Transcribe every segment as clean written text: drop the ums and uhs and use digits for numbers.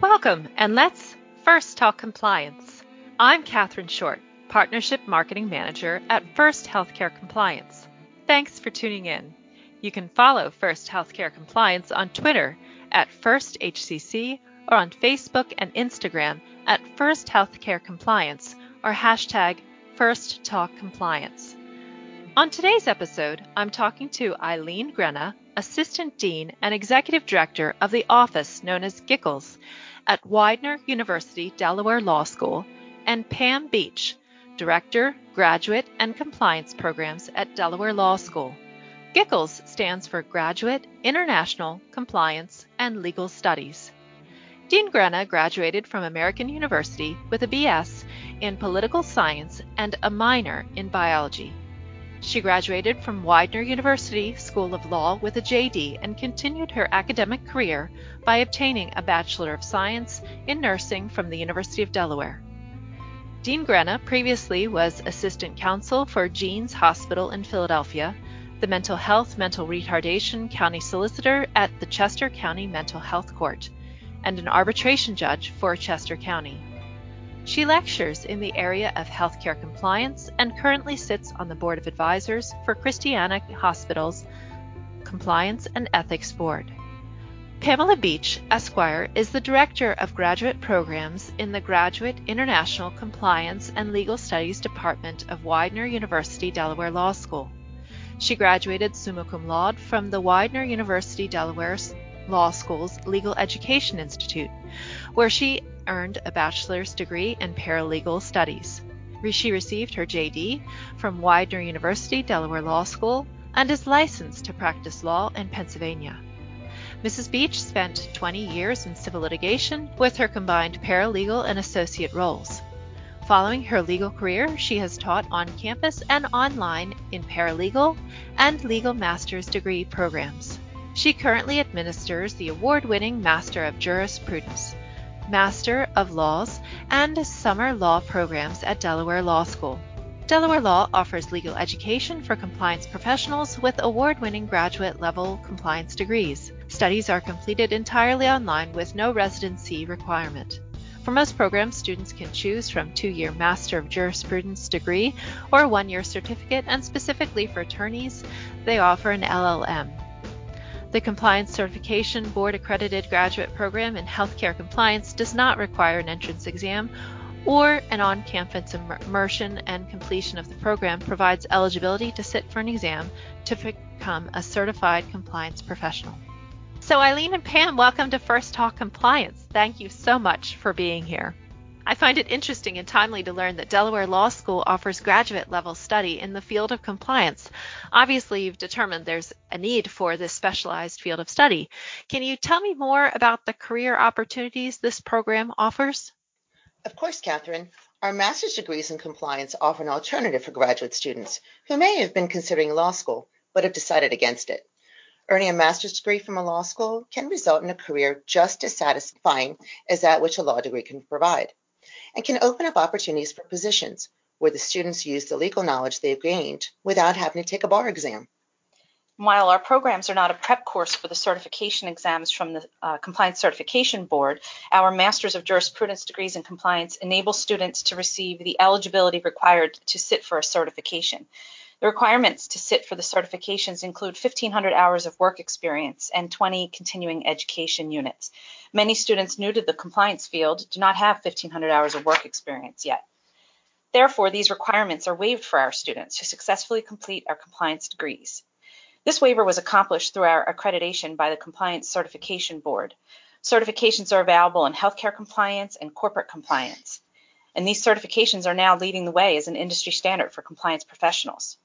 Welcome, and let's first talk compliance. I'm Catherine Short, Partnership Marketing Manager at First Healthcare Compliance. Thanks for tuning in. You can follow First Healthcare Compliance on Twitter at FirstHCC or on Facebook and Instagram at First Healthcare Compliance or hashtag FirstTalkCompliance. On today's episode, I'm talking to Eileen Grenna, Assistant Dean and Executive Director of the office known as Gickles at Widener University Delaware Law School, and Pam Beach, Director, Graduate and Compliance Programs at Delaware Law School. Gickles stands for Graduate, International, Compliance, and Legal Studies. Dean Grenna graduated from American University with a BS in Political Science and a minor in Biology. She graduated from Widener University School of Law with a JD and continued her academic career by obtaining a Bachelor of Science in Nursing from the University of Delaware. Dean Grenna previously was Assistant Counsel for Jeanes Hospital in Philadelphia, the Mental Health Mental Retardation County Solicitor at the Chester County Mental Health Court, and an arbitration judge for Chester County. She lectures in the area of healthcare compliance and currently sits on the Board of Advisors for Christiana Hospital's Compliance and Ethics Board. Pamela Beach, Esquire, is the Director of Graduate Programs in the Graduate International Compliance and Legal Studies Department of Widener University Delaware Law School. She graduated summa cum laude from the Widener University Delaware Law School's Legal Education Institute, where she earned a bachelor's degree in paralegal studies. She received her JD from Widener University Delaware Law School and is licensed to practice law in Pennsylvania. Mrs. Beach spent 20 years in civil litigation with her combined paralegal and associate roles. Following her legal career, she has taught on campus and online in paralegal and legal master's degree programs. She currently administers the award-winning Master of Jurisprudence, Master of Laws, and Summer Law programs at Delaware Law School. Delaware Law offers legal education for compliance professionals with award-winning graduate-level compliance degrees. Studies are completed entirely online with no residency requirement. For most programs, students can choose from 2-year Master of Jurisprudence degree or a 1-year certificate, and specifically for attorneys, they offer an LLM. The Compliance Certification Board Accredited Graduate Program in Healthcare Compliance does not require an entrance exam, or an on-campus immersion, and completion of the program provides eligibility to sit for an exam to become a certified compliance professional. So Eileen and Pam, welcome to First Talk Compliance. Thank you so much for being here. I find it interesting and timely to learn that Delaware Law School offers graduate-level study in the field of compliance. Obviously, you've determined there's a need for this specialized field of study. Can you tell me more about the career opportunities this program offers? Of course, Catherine. Our master's degrees in compliance offer an alternative for graduate students who may have been considering law school but have decided against it. Earning a master's degree from a law school can result in a career just as satisfying as that which a law degree can provide, and can open up opportunities for positions where the students use the legal knowledge they've gained without having to take a bar exam. While our programs are not a prep course for the certification exams from the Compliance Certification Board, our Masters of Jurisprudence degrees in compliance enable students to receive the eligibility required to sit for a certification. The requirements to sit for the certifications include 1,500 hours of work experience and 20 continuing education units. Many students new to the compliance field do not have 1,500 hours of work experience yet. Therefore, these requirements are waived for our students who successfully complete our compliance degrees. This waiver was accomplished through our accreditation by the Compliance Certification Board. Certifications are available in healthcare compliance and corporate compliance, and these certifications are now leading the way as an industry standard for compliance professionals.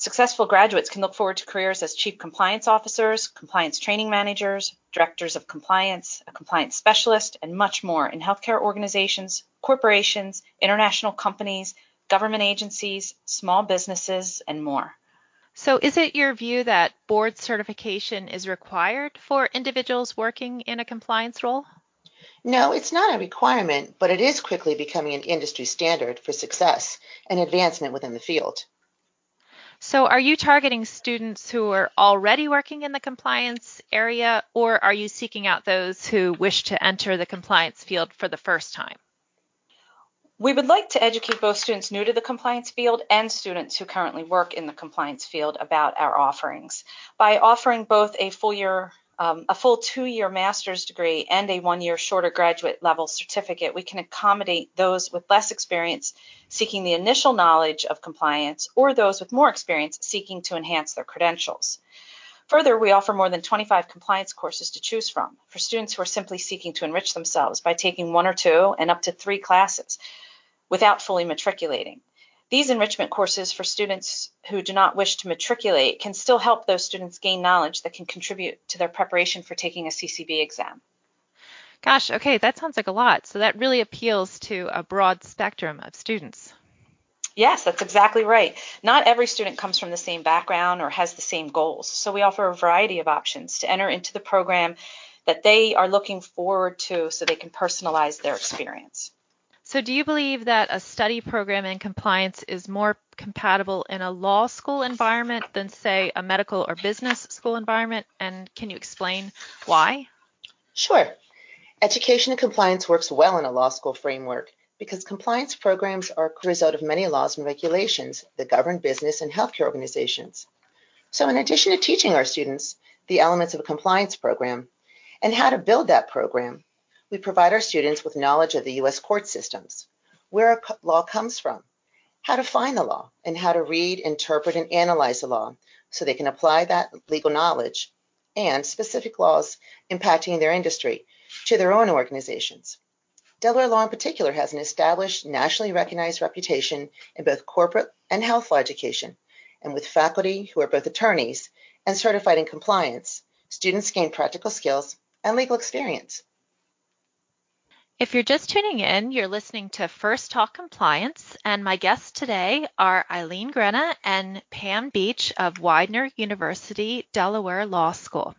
Successful graduates can look forward to careers as chief compliance officers, compliance training managers, directors of compliance, a compliance specialist, and much more in healthcare organizations, corporations, international companies, government agencies, small businesses, and more. So is it your view that board certification is required for individuals working in a compliance role? No, it's not a requirement, but it is quickly becoming an industry standard for success and advancement within the field. So are you targeting students who are already working in the compliance area, or are you seeking out those who wish to enter the compliance field for the first time? We would like to educate both students new to the compliance field and students who currently work in the compliance field about our offerings. By offering both a full two-year master's degree and a one-year shorter graduate level certificate, we can accommodate those with less experience seeking the initial knowledge of compliance, or those with more experience seeking to enhance their credentials. Further, we offer more than 25 compliance courses to choose from for students who are simply seeking to enrich themselves by taking one or two and up to three classes without fully matriculating. These enrichment courses for students who do not wish to matriculate can still help those students gain knowledge that can contribute to their preparation for taking a CCB exam. Gosh, okay, that sounds like a lot. So that really appeals to a broad spectrum of students. Yes, that's exactly right. Not every student comes from the same background or has the same goals. So we offer a variety of options to enter into the program that they are looking forward to so they can personalize their experience. So do you believe that a study program in compliance is more compatible in a law school environment than, say, a medical or business school environment? And can you explain why? Sure. Education in compliance works well in a law school framework because compliance programs are a result of many laws and regulations that govern business and healthcare organizations. So in addition to teaching our students the elements of a compliance program and how to build that program, we provide our students with knowledge of the U.S. court systems, where a law comes from, how to find the law, and how to read, interpret, and analyze the law so they can apply that legal knowledge and specific laws impacting their industry to their own organizations. Delaware law in particular has an established, nationally recognized reputation in both corporate and health law education, and with faculty who are both attorneys and certified in compliance, students gain practical skills and legal experience. If you're just tuning in, you're listening to First Talk Compliance, and my guests today are Eileen Grenna and Pam Beach of Widener University Delaware Law School.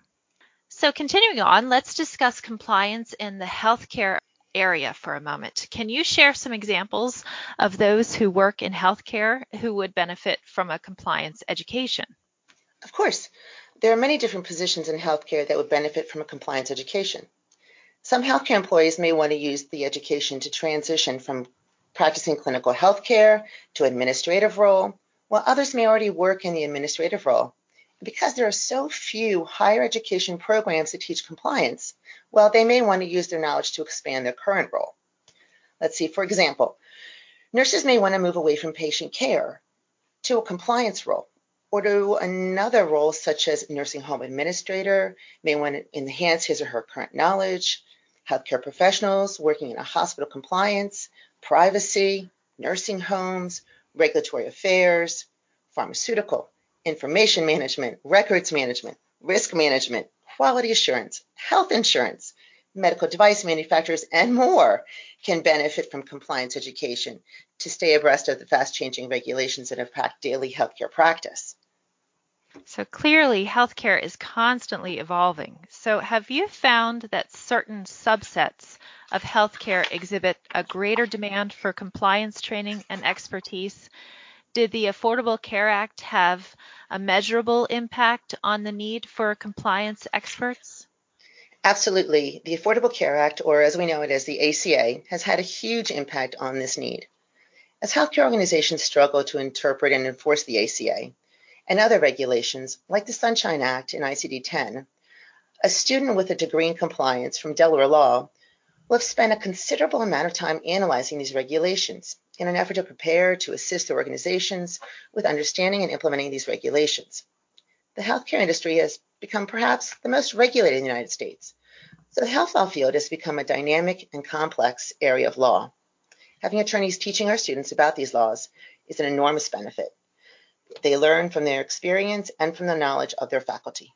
So continuing on, let's discuss compliance in the healthcare area for a moment. Can you share some examples of those who work in healthcare who would benefit from a compliance education? Of course. There are many different positions in healthcare that would benefit from a compliance education. Some healthcare employees may want to use the education to transition from practicing clinical healthcare to administrative role, while others may already work in the administrative role. And because there are so few higher education programs that teach compliance, well, they may want to use their knowledge to expand their current role. Let's see, for example, nurses may want to move away from patient care to a compliance role, or to another role such as nursing home administrator, may want to enhance his or her current knowledge. Healthcare professionals working in a hospital compliance, privacy, nursing homes, regulatory affairs, pharmaceutical, information management, records management, risk management, quality assurance, health insurance, medical device manufacturers, and more can benefit from compliance education to stay abreast of the fast-changing regulations that impact daily healthcare practice. So clearly, healthcare is constantly evolving. So have you found that certain subsets of healthcare exhibit a greater demand for compliance training and expertise? Did the Affordable Care Act have a measurable impact on the need for compliance experts? Absolutely. The Affordable Care Act, or as we know it as the ACA, has had a huge impact on this need. As healthcare organizations struggle to interpret and enforce the ACA and other regulations like the Sunshine Act and ICD-10, a student with a degree in compliance from Delaware Law will have spent a considerable amount of time analyzing these regulations in an effort to prepare to assist their organizations with understanding and implementing these regulations. The healthcare industry has become perhaps the most regulated in the United States. So the health law field has become a dynamic and complex area of law. Having attorneys teaching our students about these laws is an enormous benefit. They learn from their experience and from the knowledge of their faculty.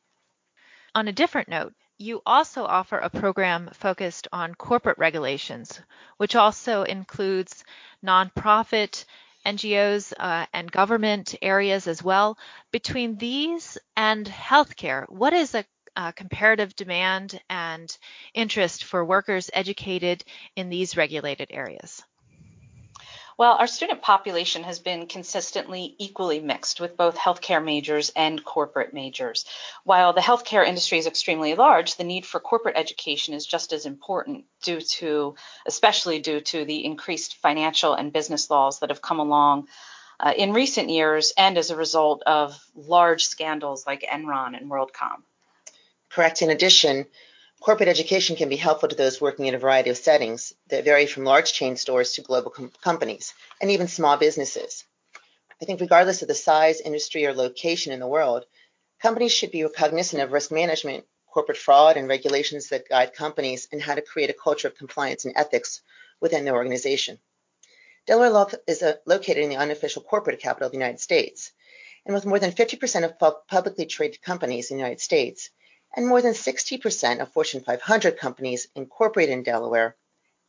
On a different note, you also offer a program focused on corporate regulations, which also includes nonprofit, NGOs and government areas as well. Between these and healthcare, what is a comparative demand and interest for workers educated in these regulated areas? Well, our student population has been consistently equally mixed with both healthcare majors and corporate majors. While the healthcare industry is extremely large, the need for corporate education is just as important especially due to the increased financial and business laws that have come along in recent years and as a result of large scandals like Enron and WorldCom. Correct. In addition, corporate education can be helpful to those working in a variety of settings that vary from large chain stores to global companies and even small businesses. I think regardless of the size, industry, or location in the world, companies should be cognizant of risk management, corporate fraud, and regulations that guide companies in how to create a culture of compliance and ethics within their organization. Delaware Law is located in the unofficial corporate capital of the United States, and with more than 50% of publicly traded companies in the United States, and more than 60% of Fortune 500 companies incorporated in Delaware,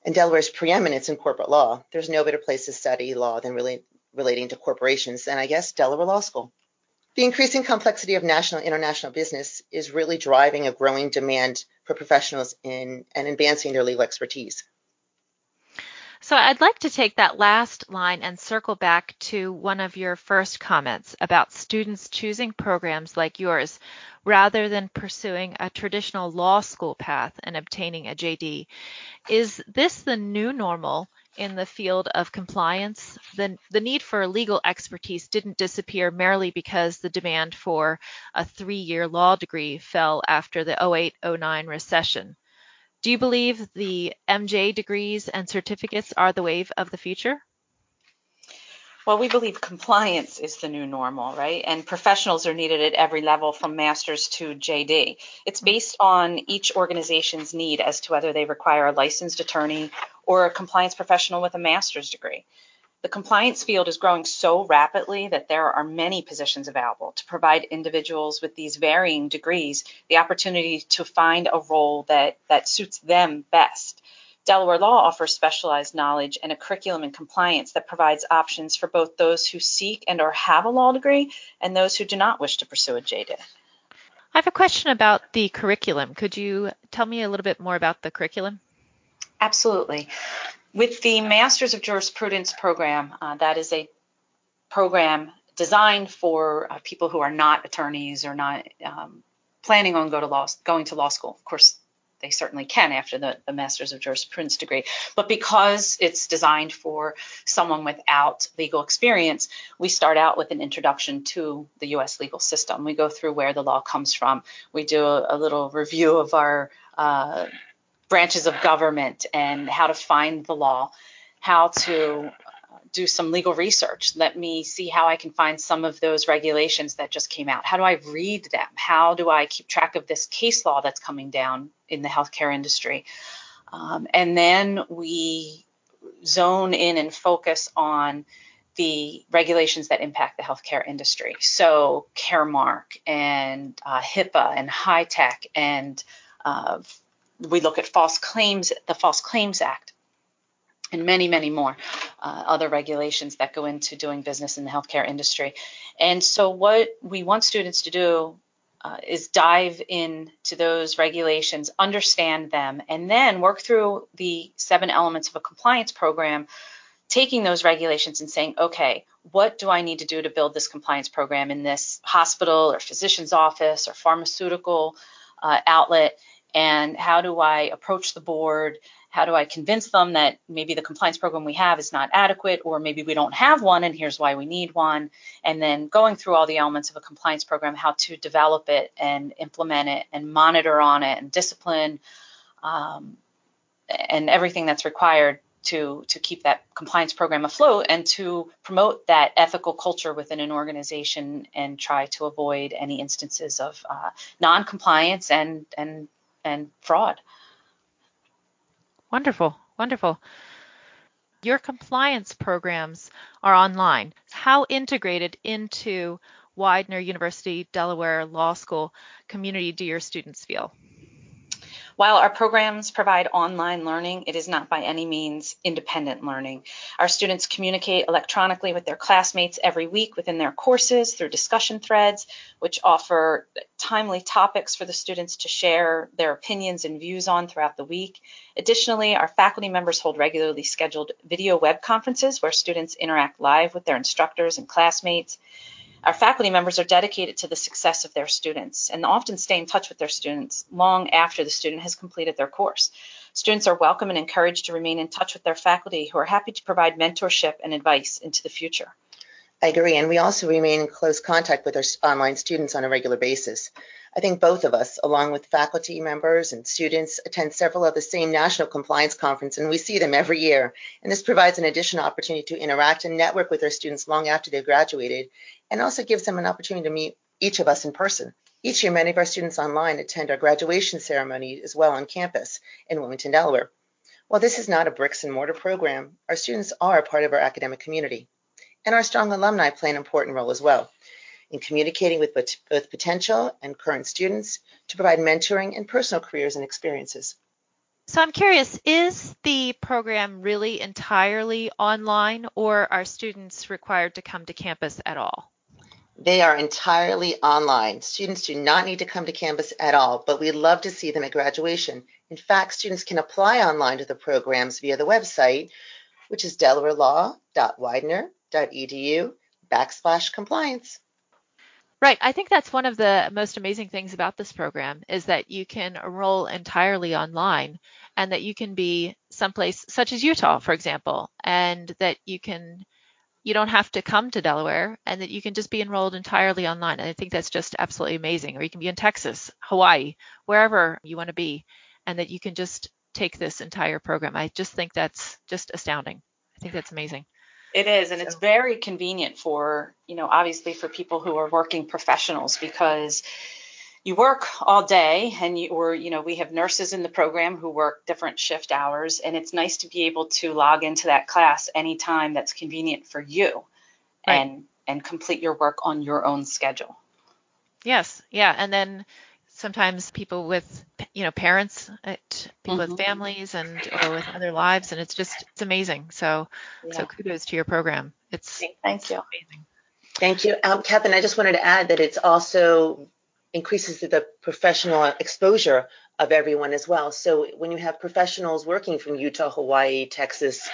and Delaware's preeminence in corporate law, there's no better place to study law than relating to corporations than, I guess, Delaware Law School. The increasing complexity of national and international business is really driving a growing demand for professionals in and advancing their legal expertise. So I'd like to take that last line and circle back to one of your first comments about students choosing programs like yours rather than pursuing a traditional law school path and obtaining a JD. Is this the new normal in the field of compliance? The need for legal expertise didn't disappear merely because the demand for a 3-year law degree fell after the 2008-09 recession. Do you believe the MJ degrees and certificates are the wave of the future? Well, we believe compliance is the new normal, right? And professionals are needed at every level from master's to JD. It's based on each organization's need as to whether they require a licensed attorney or a compliance professional with a master's degree. The compliance field is growing so rapidly that there are many positions available to provide individuals with these varying degrees the opportunity to find a role that suits them best. Delaware Law offers specialized knowledge and a curriculum in compliance that provides options for both those who seek and/or have a law degree and those who do not wish to pursue a JD. I have a question about the curriculum. Could you tell me a little bit more about the curriculum? Absolutely. With the Masters of Jurisprudence program, that is a program designed for people who are not attorneys or not planning on going to law school. Of course, they certainly can after the Masters of Jurisprudence degree. But because it's designed for someone without legal experience, we start out with an introduction to the U.S. legal system. We go through where the law comes from. We do a little review of our branches of government and how to find the law, how to do some legal research. Let me see how I can find some of those regulations that just came out. How do I read them? How do I keep track of this case law that's coming down in the healthcare industry? And then we zone in and focus on the regulations that impact the healthcare industry. So Caremark and HIPAA and high tech and we look at false claims, the False Claims Act, and many, many more other regulations that go into doing business in the healthcare industry. And so what we want students to do is dive into those regulations, understand them, and then work through the 7 elements of a compliance program, taking those regulations and saying, okay, what do I need to do to build this compliance program in this hospital or physician's office or pharmaceutical outlet? And how do I approach the board? How do I convince them that maybe the compliance program we have is not adequate, or maybe we don't have one and here's why we need one? And then going through all the elements of a compliance program, how to develop it and implement it and monitor on it and discipline and everything that's required to keep that compliance program afloat and to promote that ethical culture within an organization and try to avoid any instances of non-compliance and fraud. Wonderful, wonderful. Your compliance programs are online. How integrated into Widener University Delaware Law School community do your students feel? While our programs provide online learning, it is not by any means independent learning. Our students communicate electronically with their classmates every week within their courses through discussion threads, which offer timely topics for the students to share their opinions and views on throughout the week. Additionally, our faculty members hold regularly scheduled video web conferences where students interact live with their instructors and classmates. Our faculty members are dedicated to the success of their students and often stay in touch with their students long after the student has completed their course. Students are welcome and encouraged to remain in touch with their faculty, who are happy to provide mentorship and advice into the future. I agree, and we also remain in close contact with our online students on a regular basis. I think both of us, along with faculty members and students, attend several of the same National Compliance Conference, and we see them every year. And this provides an additional opportunity to interact and network with our students long after they've graduated, and also gives them an opportunity to meet each of us in person. Each year, many of our students online attend our graduation ceremony as well on campus in Wilmington, Delaware. While this is not a bricks and mortar program, our students are a part of our academic community. And our strong alumni play an important role as well in communicating with both potential and current students to provide mentoring and personal careers and experiences. So I'm curious, is the program really entirely online, or are students required to come to campus at all? They are entirely online. Students do not need to come to campus at all, but we'd love to see them at graduation. In fact, students can apply online to the programs via the website, which is DelawareLaw.Widener.edu/compliance. Right. I think that's one of the most amazing things about this program, is that you can enroll entirely online, and that you can be someplace such as Utah, for example, and that you don't have to come to Delaware, and that you can just be enrolled entirely online. And I think that's just absolutely amazing. Or you can be in Texas, Hawaii, wherever you want to be, and that you can just take this entire program. I just think that's just astounding. I think that's amazing. It is, and it's very convenient for, obviously for people who are working professionals, because you work all day, and we have nurses in the program who work different shift hours, and it's nice to be able to log into that class anytime that's convenient for you, right, and complete your work on your own schedule. Yes, yeah, and then sometimes people with, parents, people with families or with other lives, and it's amazing. So, yeah. So kudos to your program. Thank you. Amazing. Thank you. Catherine, I just wanted to add that it's also increases the professional exposure of everyone as well. So when you have professionals working from Utah, Hawaii, Texas,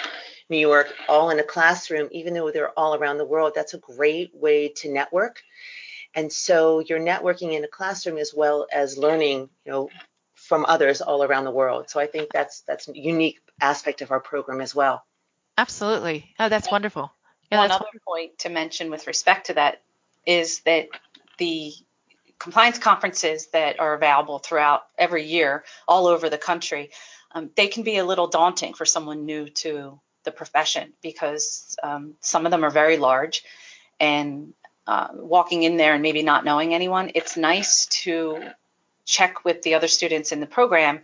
New York, all in a classroom, even though they're all around the world, that's a great way to network. And so you're networking in a classroom as well as learning, from others all around the world. So I think that's a unique aspect of our program as well. Absolutely. Oh, that's wonderful. Yeah, Point to mention with respect to that is that the compliance conferences that are available throughout every year all over the country, they can be a little daunting for someone new to the profession, because some of them are very large, and walking in there and maybe not knowing anyone, it's nice to check with the other students in the program,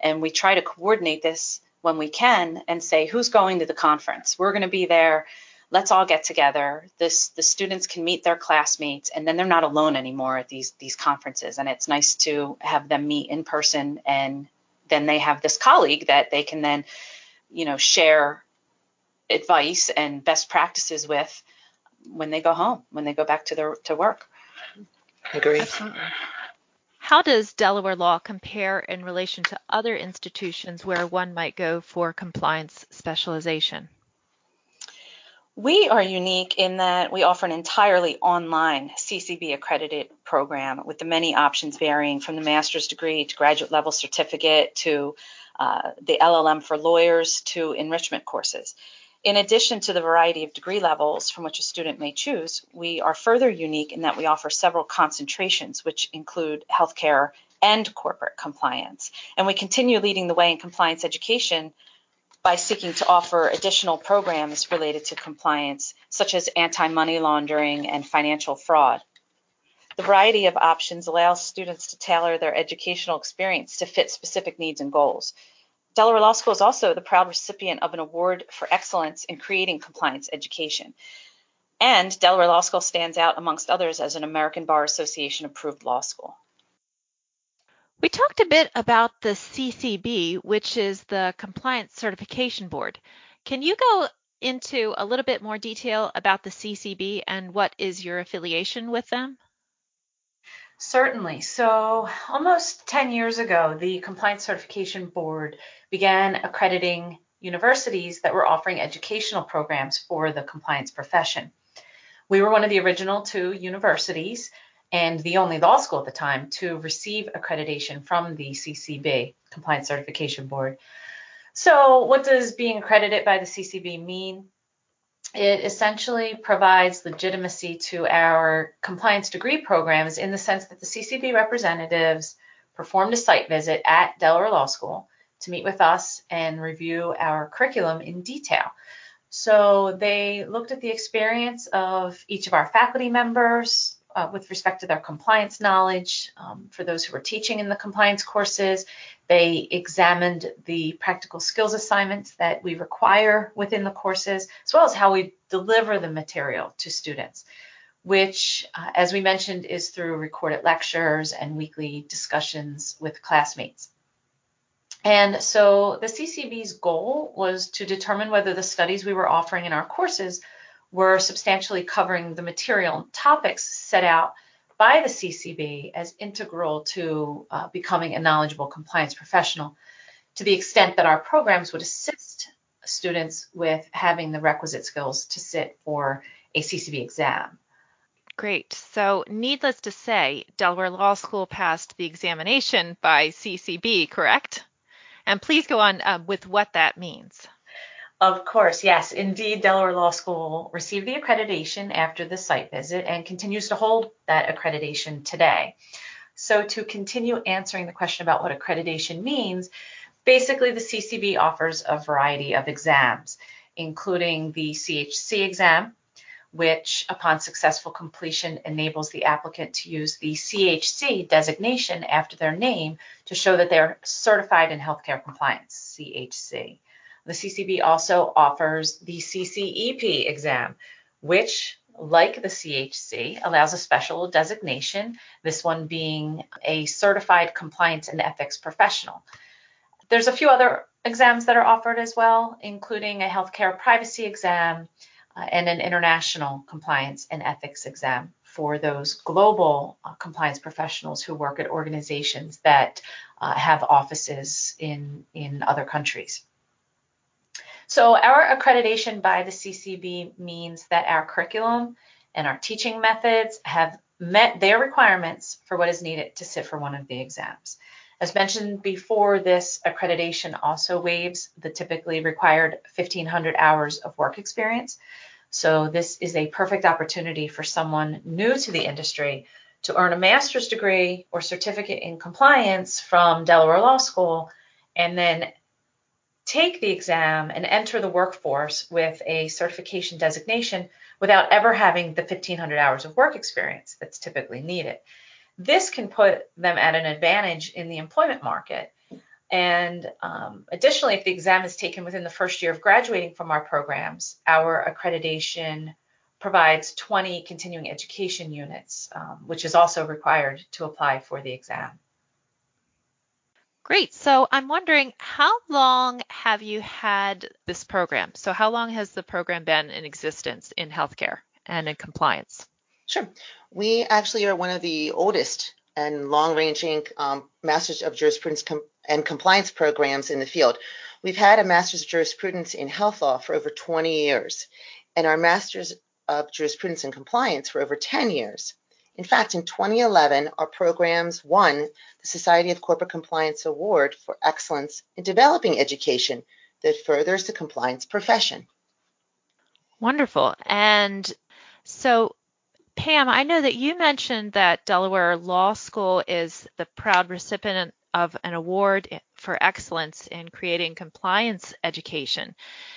and we try to coordinate this when we can and say, who's going to the conference? We're going to be there. Let's all get together. The students can meet their classmates, and then they're not alone anymore at these conferences, and it's nice to have them meet in person, and then they have this colleague that they can then, share advice and best practices with when they go home, when they go back to their work. Agree. Absolutely. How does Delaware law compare in relation to other institutions where one might go for compliance specialization? We are unique in that we offer an entirely online CCB accredited program, with the many options varying from the master's degree to graduate level certificate to the LLM for lawyers to enrichment courses. In addition to the variety of degree levels from which a student may choose, we are further unique in that we offer several concentrations, which include healthcare and corporate compliance. And we continue leading the way in compliance education by seeking to offer additional programs related to compliance, such as anti-money laundering and financial fraud. The variety of options allows students to tailor their educational experience to fit specific needs and goals. Delaware Law School is also the proud recipient of an award for excellence in creating compliance education. And Delaware Law School stands out amongst others as an American Bar Association approved law school. We talked a bit about the CCB, which is the Compliance Certification Board. Can you go into a little bit more detail about the CCB and what is your affiliation with them? Certainly. So almost 10 years ago, the Compliance Certification Board began accrediting universities that were offering educational programs for the compliance profession. We were one of the original two universities and the only law school at the time to receive accreditation from the CCB, Compliance Certification Board. So what does being accredited by the CCB mean? It essentially provides legitimacy to our compliance degree programs in the sense that the CCB representatives performed a site visit at Delaware Law School to meet with us and review our curriculum in detail. So they looked at the experience of each of our faculty members with respect to their compliance knowledge. For those who were teaching in the compliance courses, they examined the practical skills assignments that we require within the courses, as well as how we deliver the material to students, which, as we mentioned, is through recorded lectures and weekly discussions with classmates. And so the CCB's goal was to determine whether the studies we were offering in our courses were substantially covering the material and topics set out by the CCB as integral to becoming a knowledgeable compliance professional, to the extent that our programs would assist students with having the requisite skills to sit for a CCB exam. Great. So needless to say, Delaware Law School passed the examination by CCB, correct? And please go on with what that means. Of course, yes. Indeed, Delaware Law School received the accreditation after the site visit and continues to hold that accreditation today. So to continue answering the question about what accreditation means, basically the CCB offers a variety of exams, including the CHC exam, which upon successful completion enables the applicant to use the CHC designation after their name to show that they're certified in healthcare compliance, CHC. The CCB also offers the CCEP exam, which, like the CHC, allows a special designation, this one being a certified compliance and ethics professional. There's a few other exams that are offered as well, including a healthcare privacy exam and an international compliance and ethics exam for those global compliance professionals who work at organizations that have offices in other countries. So our accreditation by the CCB means that our curriculum and our teaching methods have met their requirements for what is needed to sit for one of the exams. As mentioned before, this accreditation also waives the typically required 1,500 hours of work experience. So this is a perfect opportunity for someone new to the industry to earn a master's degree or certificate in compliance from Delaware Law School and then take the exam and enter the workforce with a certification designation without ever having the 1,500 hours of work experience that's typically needed. This can put them at an advantage in the employment market. And additionally, if the exam is taken within the first year of graduating from our programs, our accreditation provides 20 continuing education units, which is also required to apply for the exam. Great. So I'm wondering, how long have you had this program? So how long has the program been in existence in healthcare and in compliance? Sure. We actually are one of the oldest and long-ranging Masters of Jurisprudence and Compliance programs in the field. We've had a Masters of Jurisprudence in Health Law for over 20 years, and our Masters of Jurisprudence and Compliance for over 10 years. In fact, in 2011, our programs won the Society of Corporate Compliance Award for Excellence in Developing Education that furthers the compliance profession. Wonderful. And so, Pam, I know that you mentioned that Delaware Law School is the proud recipient of an award for excellence in creating compliance education.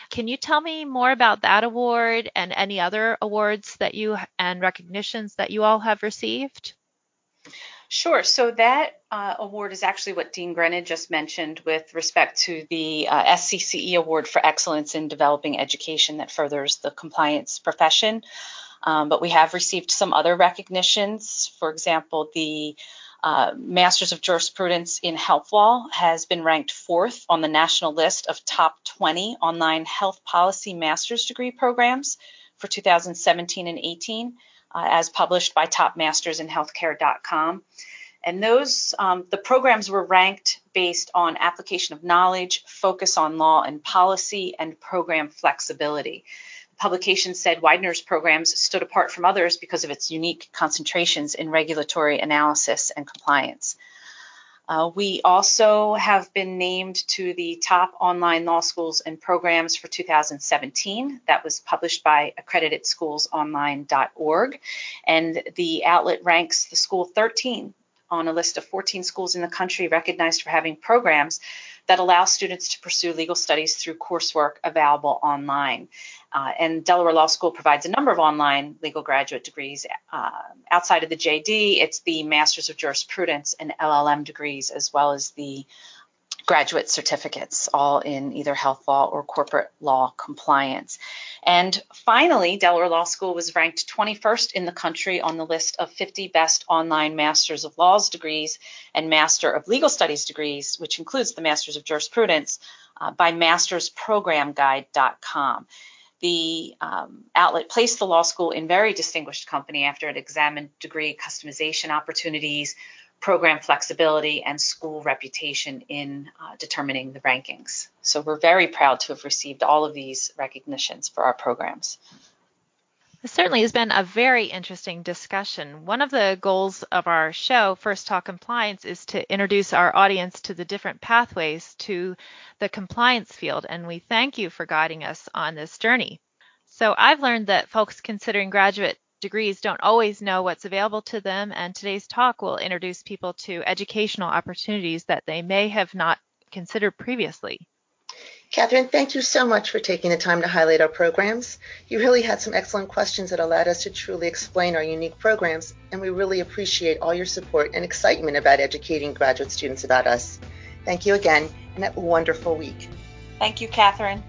Can you tell me more about that award and any other awards that you and recognitions that you all have received? Sure. So that award is actually what Dean Grenna just mentioned with respect to the SCCE Award for Excellence in Developing Education that furthers the compliance profession. But we have received some other recognitions. For example, the Masters of Jurisprudence in Health Law has been ranked 4th on the national list of top 20 online health policy master's degree programs for 2017 and 18, as published by TopMastersInHealthcare.com. And those, the programs were ranked based on application of knowledge, focus on law and policy, and program flexibility. The publication said Widener's programs stood apart from others because of its unique concentrations in regulatory analysis and compliance. We also have been named to the top online law schools and programs for 2017. That was published by accreditedschoolsonline.org, and the outlet ranks the school 13 on a list of 14 schools in the country recognized for having programs that allow students to pursue legal studies through coursework available online. And Delaware Law School provides a number of online legal graduate degrees. Outside of the JD, it's the Masters of Jurisprudence and LLM degrees, as well as the graduate certificates, all in either health law or corporate law compliance. And finally, Delaware Law School was ranked 21st in the country on the list of 50 best online Masters of Laws degrees and Master of Legal Studies degrees, which includes the Masters of Jurisprudence, by mastersprogramguide.com. The outlet placed the law school in very distinguished company after it examined degree customization opportunities, program flexibility, and school reputation in determining the rankings. So we're very proud to have received all of these recognitions for our programs. This certainly has been a very interesting discussion. One of the goals of our show, First Talk Compliance, is to introduce our audience to the different pathways to the compliance field, and we thank you for guiding us on this journey. So I've learned that folks considering graduate degrees don't always know what's available to them, and today's talk will introduce people to educational opportunities that they may have not considered previously. Catherine, thank you so much for taking the time to highlight our programs. You really had some excellent questions that allowed us to truly explain our unique programs, and we really appreciate all your support and excitement about educating graduate students about us. Thank you again, and have a wonderful week. Thank you, Catherine.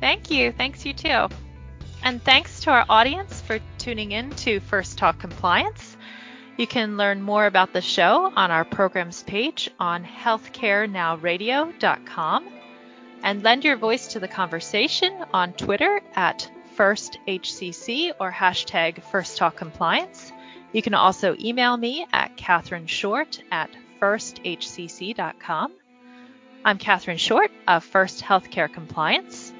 Thank you. Thanks, you too. And thanks to our audience for tuning in to First Talk Compliance. You can learn more about the show on our programs page on healthcarenowradio.com, and lend your voice to the conversation on Twitter at FirstHCC or hashtag FirstTalkCompliance. You can also email me at Catherine Short at FirstHCC.com. I'm Catherine Short of First Healthcare Compliance.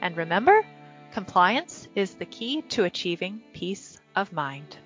And remember, compliance is the key to achieving peace of mind.